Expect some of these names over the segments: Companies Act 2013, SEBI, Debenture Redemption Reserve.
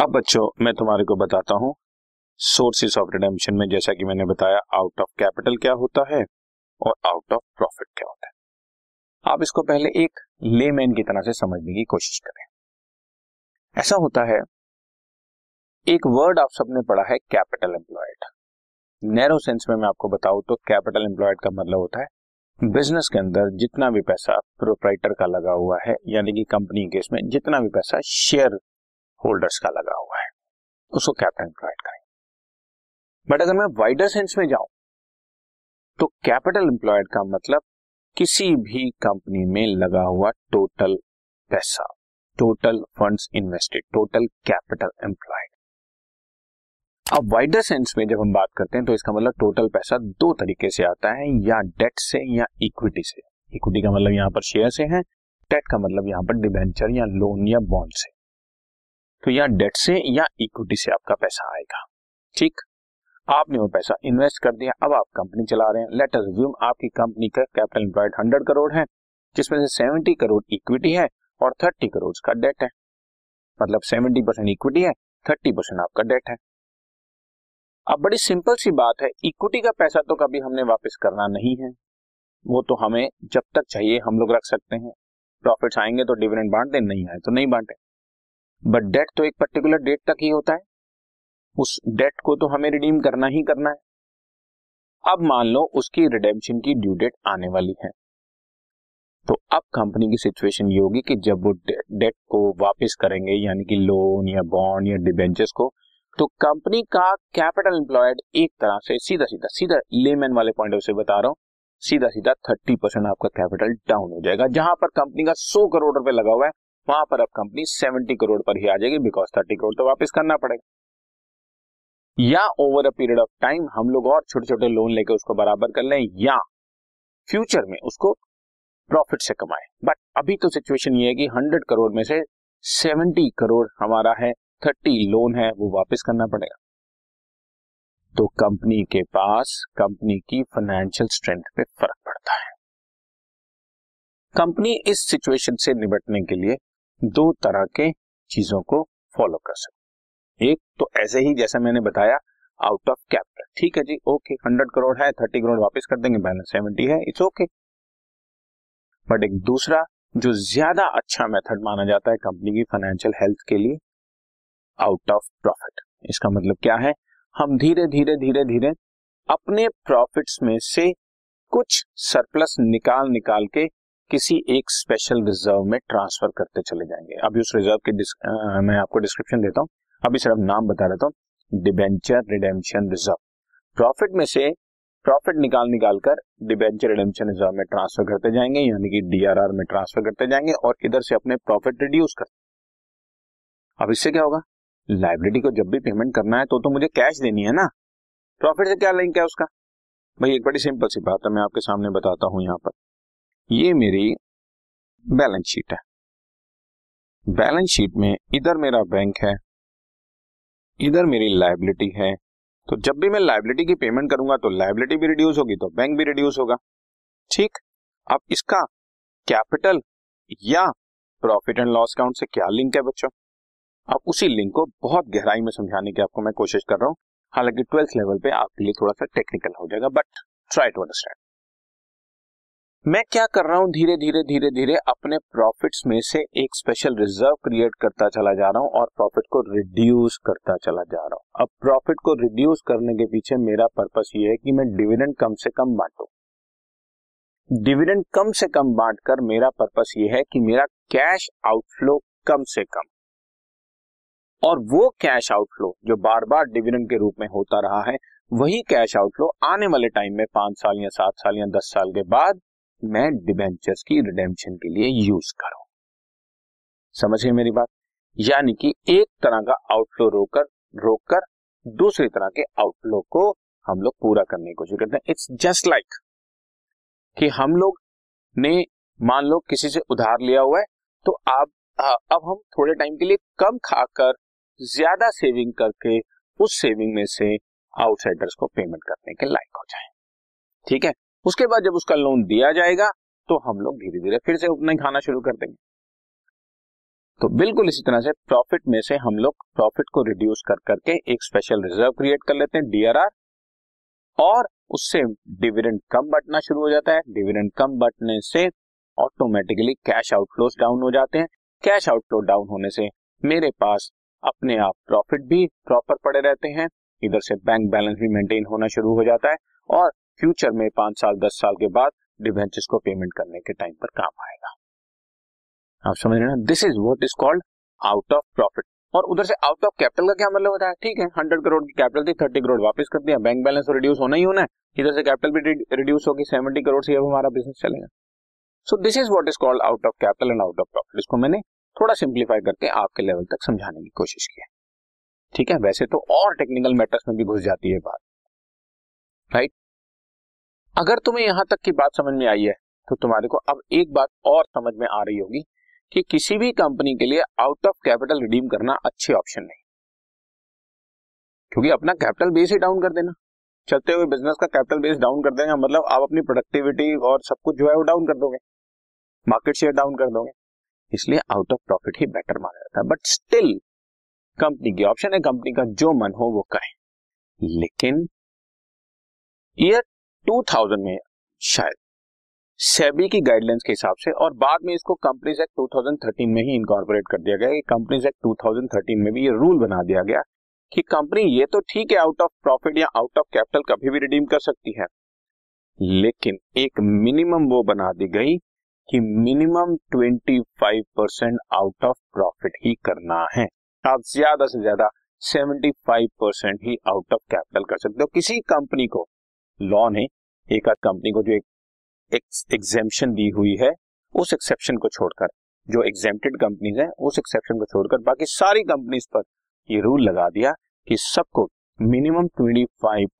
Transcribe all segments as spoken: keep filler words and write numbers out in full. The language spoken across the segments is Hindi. अब बच्चों मैं तुम्हारे को बताता हूँ सोर्सेस ऑफ रिडेम्पशन में, जैसा कि मैंने बताया आउट ऑफ कैपिटल क्या होता है और आउट ऑफ प्रॉफिट क्या होता है। आप इसको पहले एक लेमैन की तरह से समझने की कोशिश करें। ऐसा होता है, एक वर्ड आप सबने पढ़ा है कैपिटल एम्प्लॉयड। नैरो सेंस में मैं आपको बताऊं तो कैपिटल एम्प्लॉयड का मतलब होता है बिजनेस के अंदर जितना भी पैसा प्रोप्राइटर का लगा हुआ है, यानी कि कंपनी के इसमें जितना भी पैसा शेयर होल्डर्स का लगा हुआ है उसको कैपिटल एम्प्लॉयड कहेंगे। बट अगर मैं वाइडर सेंस में जाऊं तो कैपिटल एम्प्लॉयड का मतलब किसी भी कंपनी में लगा हुआ टोटल पैसा, total funds invested, total capital employed. अब वाइडर सेंस में जब हम बात करते हैं तो इसका मतलब टोटल पैसा दो तरीके से आता है, या डेट से या इक्विटी से। इक्विटी का मतलब यहाँ पर शेयर से है, डेट का मतलब यहाँ पर डिबेंचर या लोन या बॉन्ड से। तो या डेट से या इक्विटी से आपका पैसा आएगा। ठीक, आपने वो पैसा इन्वेस्ट कर दिया, अब आप कंपनी चला रहे हैं। लेट अस अज्यूम आपकी कंपनी का कैपिटल एम्प्लॉयड हंड्रेड करोड़ है, जिसमें से सेवेंटी करोड़ इक्विटी है और थर्टी करोड़ का डेट है। मतलब सेवेंटी परसेंट इक्विटी है, थर्टी परसेंट आपका डेट है। अब बड़ी सिंपल सी बात है, इक्विटी का पैसा तो कभी हमने वापस करना नहीं है, वो तो हमें जब तक चाहिए हम लोग रख सकते हैं। प्रॉफिट्स आएंगे तो डिविडेंड बांट दें, नहीं आए तो नहीं बांटें। बट डेट तो एक पर्टिकुलर डेट तक ही होता है, उस डेट को तो हमें रिडीम करना ही करना है। अब मान लो उसकी रिडेम्पशन की ड्यू डेट आने वाली है, तो अब कंपनी की सिचुएशन ये होगी कि जब वो डेट को वापस करेंगे, यानी कि लोन या बॉन्ड या डिबेंचर्स को, तो कंपनी का कैपिटल एम्प्लॉयड एक तरह से सीधा सीधा सीधा लेमैन वाले पॉइंट ऑफ से बता रहा हूँ, सीधा सीधा थर्टी परसेंट आपका कैपिटल डाउन हो जाएगा। जहां पर कंपनी का सौ करोड़ रुपए लगा हुआ है वहां पर अब कंपनी सेवेंटी करोड़ पर ही आ जाएगी, बिकॉज थर्टी करोड़ तो वापस करना पड़ेगा। या over a period of time हम लोग और छोटे छोटे लोन लेके उसको बराबर कर लें, या फ्यूचर में उसको प्रॉफिट से कमाएं। बट अभी तो सिचुएशन ये है कि हंड्रेड करोड़ में से सेवेंटी करोड़ हमारा है, थर्टी लोन है, वो वापस करना पड़ेगा। तो कंपनी के पास कंपनी की फाइनेंशियल स्ट्रेंथ पे फर्क पड़ता है। कंपनी इस सिचुएशन से निपटने के लिए दो तरह के चीजों को फॉलो कर सकती। एक तो ऐसे ही जैसा मैंने बताया आउट ऑफ कैपिटल, ठीक है जी, ओके हंड्रेड करोड़ है, थर्टी करोड़ वापस कर देंगे, बैलेंस सेवेंटी है, इट्स ओके। बट एक दूसरा जो ज्यादा अच्छा मेथड माना जाता है कंपनी की फाइनेंशियल हेल्थ के लिए, आउट ऑफ प्रॉफिट। इसका मतलब क्या है, हम धीरे धीरे धीरे धीरे अपने प्रॉफिट्स में से कुछ सरप्लस निकाल निकाल के किसी एक स्पेशल रिजर्व में ट्रांसफर करते चले जाएंगे। अभी उस रिजर्व के डिस्क, आ, मैं आपको डिस्क्रिप्शन देता हूँ, अभी सिर्फ नाम बता देता हूँ, डिबेंचर रिडेम्पशन रिजर्व। प्रॉफिट में से प्रॉफिट निकाल निकाल कर डिबेंचर रिडेम्पशन रिजर्व में ट्रांसफर करते जाएंगे, यानी कि डीआरआर में ट्रांसफर करते जाएंगे, और इधर से अपने प्रॉफिट रिड्यूस करते। अब इससे क्या होगा, लाइब्रेरी को जब भी पेमेंट करना है तो तो मुझे कैश देनी है ना, प्रॉफिट से क्या लिंक है उसका। भाई एक बड़ी सिंपल सी बात है, मैं आपके सामने बताता हूं। यहाँ पर ये मेरी बैलेंस शीट है, बैलेंस शीट में इधर मेरा बैंक है, इधर मेरी लाइबिलिटी है। तो जब भी मैं लाइबिलिटी की पेमेंट करूंगा तो लाइबिलिटी भी रिड्यूस होगी तो बैंक भी रिड्यूस होगा। ठीक, अब इसका कैपिटल या प्रॉफिट एंड लॉस अकाउंट से क्या लिंक है बच्चों, अब उसी लिंक को बहुत गहराई में समझाने की आपको मैं कोशिश कर रहा हूँ। हालांकि ट्वेल्थ लेवल पे आपके लिए थोड़ा सा टेक्निकल हो जाएगा, बट ट्राई टू अंडरस्टैंड। मैं क्या कर रहा हूँ, धीरे धीरे धीरे धीरे अपने प्रॉफिट्स में से एक स्पेशल रिजर्व क्रिएट करता चला जा रहा हूँ और प्रॉफिट को रिड्यूस करता चला जा रहा हूँ। अब प्रॉफिट को रिड्यूस करने के पीछे मेरा पर्पस ये है कि मैं डिविडेंड कम से कम बांटू। डिविडेंड कम से कम बांट कर मेरा पर्पस ये है कि मेरा कैश आउटफ्लो कम से कम, और वो कैश आउटफ्लो जो बार बार डिविडेंड के रूप में होता रहा है, वही कैश आउटफ्लो आने वाले टाइम में पांच साल या सात साल या दस साल के बाद मैं डिबेंचर्स की रिडेम्पशन के लिए यूज करूं। समझिए मेरी बात, यानी कि एक तरह का आउटफ्लो रोककर रोककर दूसरी तरह के आउटफ्लो को हम लोग पूरा करने की कोशिश करते हैं। इट्स जस्ट लाइक कि हम लोग ने मान लो किसी से उधार लिया हुआ है, तो आप आ, अब हम थोड़े टाइम के लिए कम खाकर ज्यादा सेविंग करके उस सेविंग में से आउटसाइडर्स को पेमेंट करने के लायक हो जाए। ठीक है, उसके बाद जब उसका लोन दिया जाएगा तो हम लोग धीरे धीरे फिर से उतना ही खाना शुरू कर देंगे। तो बिल्कुल इसी तरह से प्रॉफिट में से हम लोग प्रॉफिट को रिड्यूस कर करके एक स्पेशल रिजर्व क्रिएट कर लेते हैं डी आर आर, और उससे डिविडेंड कम बंटना शुरू हो जाता है। डिविडेंड कम बंटने से ऑटोमेटिकली कैश आउटफ्लोज डाउन हो जाते हैं। कैश आउटफ्लो डाउन होने से मेरे पास अपने आप प्रॉफिट भी प्रॉपर पड़े रहते हैं, इधर से बैंक बैलेंस भी मेंटेन होना शुरू हो जाता है और फ्यूचर में पांच साल दस साल के बाद डिबेंचर्स को पेमेंट करने के टाइम पर काम आएगा। आप समझ रहे हैं, this is what is called out of profit. और उधर से आउट ऑफ कैपिटल का क्या मतलब होता है, ठीक है हंड्रेड करोड़ की कैपिटल थी, थर्टी करोड़ वापस कर दिया, बैंक बैलेंस तो रिड्यूस होना ही होना है, इधर से कैपिटल भी रिड्यूस होगी, सेवेंटी करोड़ से अब हमारा बिजनेस चलेगा। So this is what is called out of capital and out of profit. इसको मैंने थोड़ा सिंप्लीफाई करके आपके लेवल तक समझाने की कोशिश की है, ठीक है। वैसे तो और टेक्निकल मैटर्स में भी घुस जाती है बात, राइट। अगर तुम्हें यहां तक की बात समझ में आई है तो तुम्हारे को अब एक बात और समझ में आ रही होगी कि किसी भी कंपनी के लिए आउट ऑफ कैपिटल रिडीम करना अच्छे ऑप्शन नहीं, क्योंकि अपना कैपिटल बेस ही डाउन कर देना, चलते हुए बिजनेस का कैपिटल बेस डाउन कर देना मतलब आप अपनी प्रोडक्टिविटी और सब कुछ जो है वो डाउन कर दोगे, मार्केट शेयर डाउन कर दोगे। इसलिए आउट ऑफ प्रॉफिट ही बेटर माना जाता है, बट स्टिल कंपनी की ऑप्शन है, कंपनी का जो मन हो वो कहे। लेकिन ईयर दो हज़ार में शायद सेबी की गाइडलाइंस के हिसाब से, और बाद में इसको कंपनीज एक्ट दो हज़ार तेरह में ही इनकॉर्पोरेट कर दिया गया, कंपनीज एक्ट दो हज़ार तेरह में भी ये रूल बना दिया गया कि कंपनी ये तो ठीक है आउट ऑफ प्रॉफिट या आउट ऑफ कैपिटल कभी भी रिडीम कर सकती है, लेकिन एक मिनिमम वो बना दी गई कि मिनिमम पच्चीस परसेंट आउट ऑफ प्रॉफिट ही करना है। आप ज्यादा से ज्यादा पचहत्तर परसेंट ही आउट ऑफ कैपिटल कर सकते हो। किसी कंपनी को लॉ ने एक आध कंपनी को जो एक एग्जेम्पशन दी हुई है उस एक्सेप्शन को छोड़कर, जो एग्जेम्प्टेड कंपनीज हैं उस एक्सेप्शन को छोड़कर बाकी सारी कंपनीज पर ये रूल लगा दिया कि सबको मिनिमम पच्चीस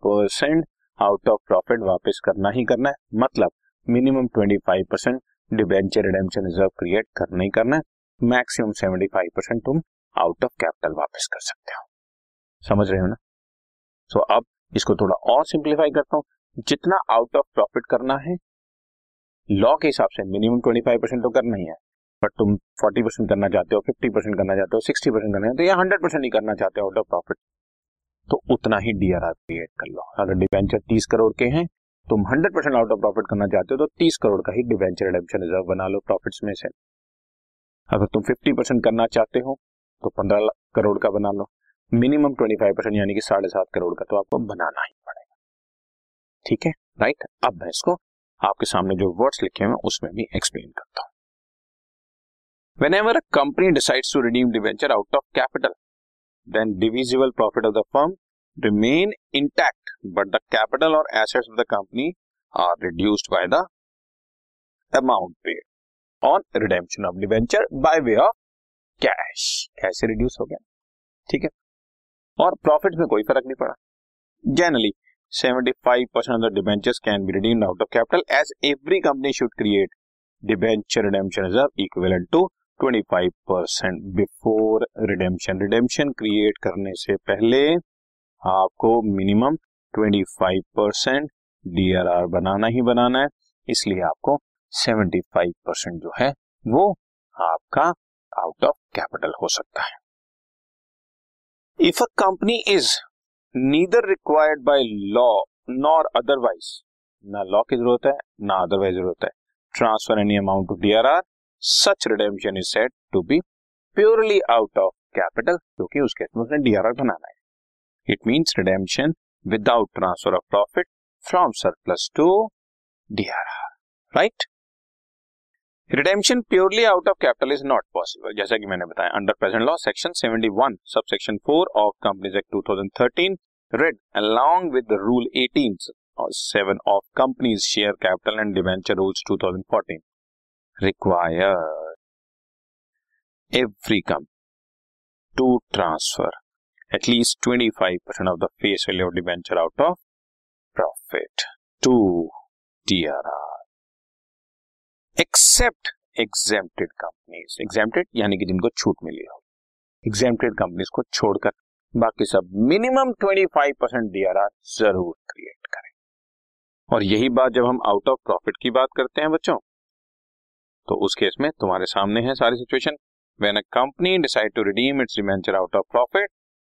परसेंट आउट ऑफ प्रॉफिट वापस करना ही करना है, मतलब मिनिमम पच्चीस percent debenture redemption reserve create करना ही करना है, मैक्सिमम पचहत्तर परसेंट तुम आउट ऑफ कैपिटल वापस कर सकते हो। समझ रहे हो ना। सो so, अब इसको थोड़ा और सिंप्लीफाई करता हूं, जितना आउट ऑफ प्रॉफिट करना है लॉ के हिसाब से मिनिमम पच्चीस परसेंट तो करना ही है, बट तुम चालीस परसेंट करना चाहते हो, पचास परसेंट करना चाहते हो, साठ परसेंट करना चाहते हो या सौ परसेंट ही करना चाहते हो आउट ऑफ प्रॉफिट, तो उतना ही डीआरआर क्रिएट कर लो। अगर डिबेंचर तीस करोड़ के हैं, तुम सौ परसेंट आउट ऑफ प्रॉफिट करना चाहते हो तो तीस करोड़ का ही डिबेंचर रिडेम्पशन रिजर्व बना लो प्रॉफिट्स में से। अगर तुम पचास परसेंट करना चाहते हो तो पंद्रह करोड़ का बना लो, मिनिमम पच्चीस परसेंट यानी कि साढ़े सात करोड़ का तो आपको बनाना ही पड़ेगा, ठीक है राइट। अब मैं इसको आपके सामने जो वर्ड्स लिखे हैं उसमें भी एक्सप्लेन करता हूँ। Whenever a company decides to redeem debenture out of capital, then divisible profit of the firm remain intact, but the capital or assets of the company are reduced by the amount paid on redemption of debenture by way of cash. कैसे रिड्यूस हो गया, ठीक है, और प्रॉफिट में कोई फर्क नहीं पड़ा। जनरली पचहत्तर percent of the debentures can be redeemed out of capital, as every company should create debenture redemption reserve equivalent to पच्चीस percent before redemption. Redemption create करने से पहले आपको मिनिमम पच्चीस परसेंट डीआरआर बनाना ही बनाना है, इसलिए आपको पचहत्तर परसेंट जो है वो आपका आउट ऑफ कैपिटल हो सकता है। If a company is neither required by law nor otherwise, ना लॉ की जरूरत है ना अदरवाइज जरूरत है, transfer any amount to DRR, such redemption is said to be purely out of capital, क्योंकि उसके अंदर उसने डीआरआर बनाना है। It means redemption without transfer of profit from surplus to D R R, right? Redemption purely out of capital is not possible. जैसा कि मैंने बताया under present law section seventy-one subsection four of Companies Act twenty thirteen read along with the rule eighteen or seven of Companies Share Capital and Debenture Rules twenty fourteen require every company to transfer at least twenty-five percent of the face value of debenture out of profit to D R R, except exempted companies. Exempted यानी कि जिनको छूट मिली हो, exempted companies को छोड़कर बाकी सब minimum पच्चीस परसेंट D R R जरूर क्रिएट करें। और यही बात जब हम आउट ऑफ प्रॉफिट की बात करते हैं बच्चों, तो उस केस में तुम्हारे सामने है सारी situation, When a company decides to redeem its debenture out of profit,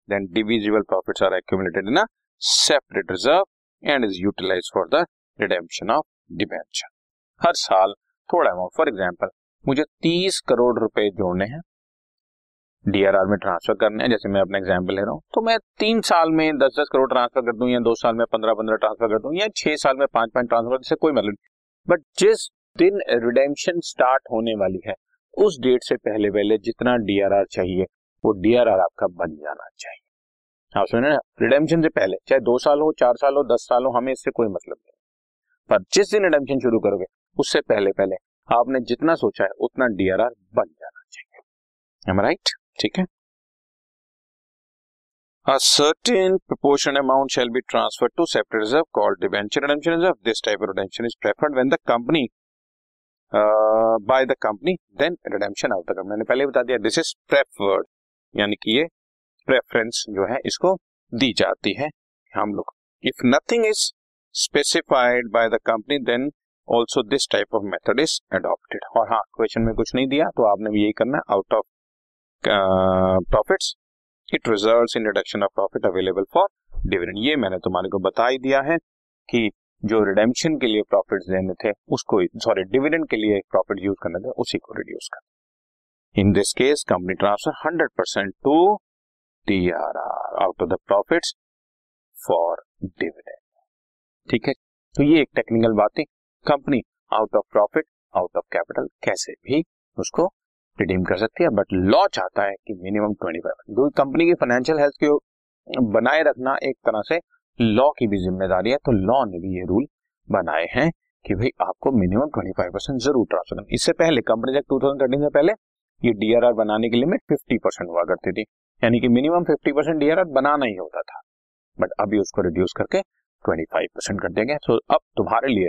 then divisible profits are accumulated in a separate reserve and is utilized for the redemption of debenture. हर साल थोड़ा अमाउंट, फॉर एग्जाम्पल मुझे तीस करोड़ रुपए जोड़ने हैं, डीआरआर में ट्रांसफर करने हैं, जैसे मैं अपना एग्जाम्पल ले रहा हूँ, तो मैं तीन साल में दस दस करोड़ ट्रांसफर कर दूं, या दो साल में पंद्रह पंद्रह ट्रांसफर कर दूं, या छह साल में पांच पांच ट्रांसफर, इससे कोई मतलब नहीं। बट जिस दिन रिडेम्पशन स्टार्ट होने वाली है उस डेट से पहले पहले जितना डीआरआर चाहिए वो डीआरआर आपका बन जाना चाहिए। आप सुन रहे हैं, रिडेम्पशन से पहले चाहे दो साल हो, चार साल हो, दस साल हो, हमें इससे कोई मतलब नहीं, पर जिस दिन रिडेम्पशन शुरू करोगे उससे पहले पहले आपने जितना सोचा है उतना डीआरआर बन जाना चाहिए। Am I right? ठीक है। A certain proportion amount shall be transferred to separate reserve called debenture redemption reserve. This type of redemption is preferred when the company uh, by the company then redemption of the company. मैंने पहले बता दिया, this is preferred, यानी कि ये प्रेफरेंस जो है इसको दी जाती है हम लोग। If nothing is specified by the company then also this type of method is adopted. और हाँ, क्वेश्चन में कुछ नहीं दिया तो आपने भी यही करना, out of profits it results in reduction of profit available for dividend. ये मैंने तुम्हारे को बता ही दिया है कि जो रिडेम्पशन के लिए प्रॉफिट्स देने थे उसको, सॉरी डिविडेंड के लिए प्रॉफिट यूज करने थे उसी को रिड्यूस कर। In this case company transfer hundred percent to DRR out of the profits for dividend. ठीक है, तो ये एक टेक्निकल बात है, company out of profit out of capital कैसे भी उसको रिडीम कर सकती है, बट लॉ चाहता है कि मिनिमम ट्वेंटी फाइव परसेंट, जो कंपनी की फाइनेंशियल हेल्थ को बनाए रखना एक तरह से लॉ की भी जिम्मेदारी है, तो लॉ ने भी ये रूल बनाए हैं कि भाई आपको मिनिमम ट्वेंटी फाइव परसेंट जरूर ट्रांसफर करना। इससे पहले कंपनीज एक्ट ट्वेंटी थर्टीन से पहले ये डीआरआर बनाने की लिमिट फिफ्टी परसेंट हुआ करती थी, यानी कि मिनिमम फिफ्टी परसेंट डीआरआर बनाना ही होता था, बट अभी उसको रिड्यूस करके ट्वेंटी फाइव परसेंट कर देंगे। सो अब तुम्हारे लिए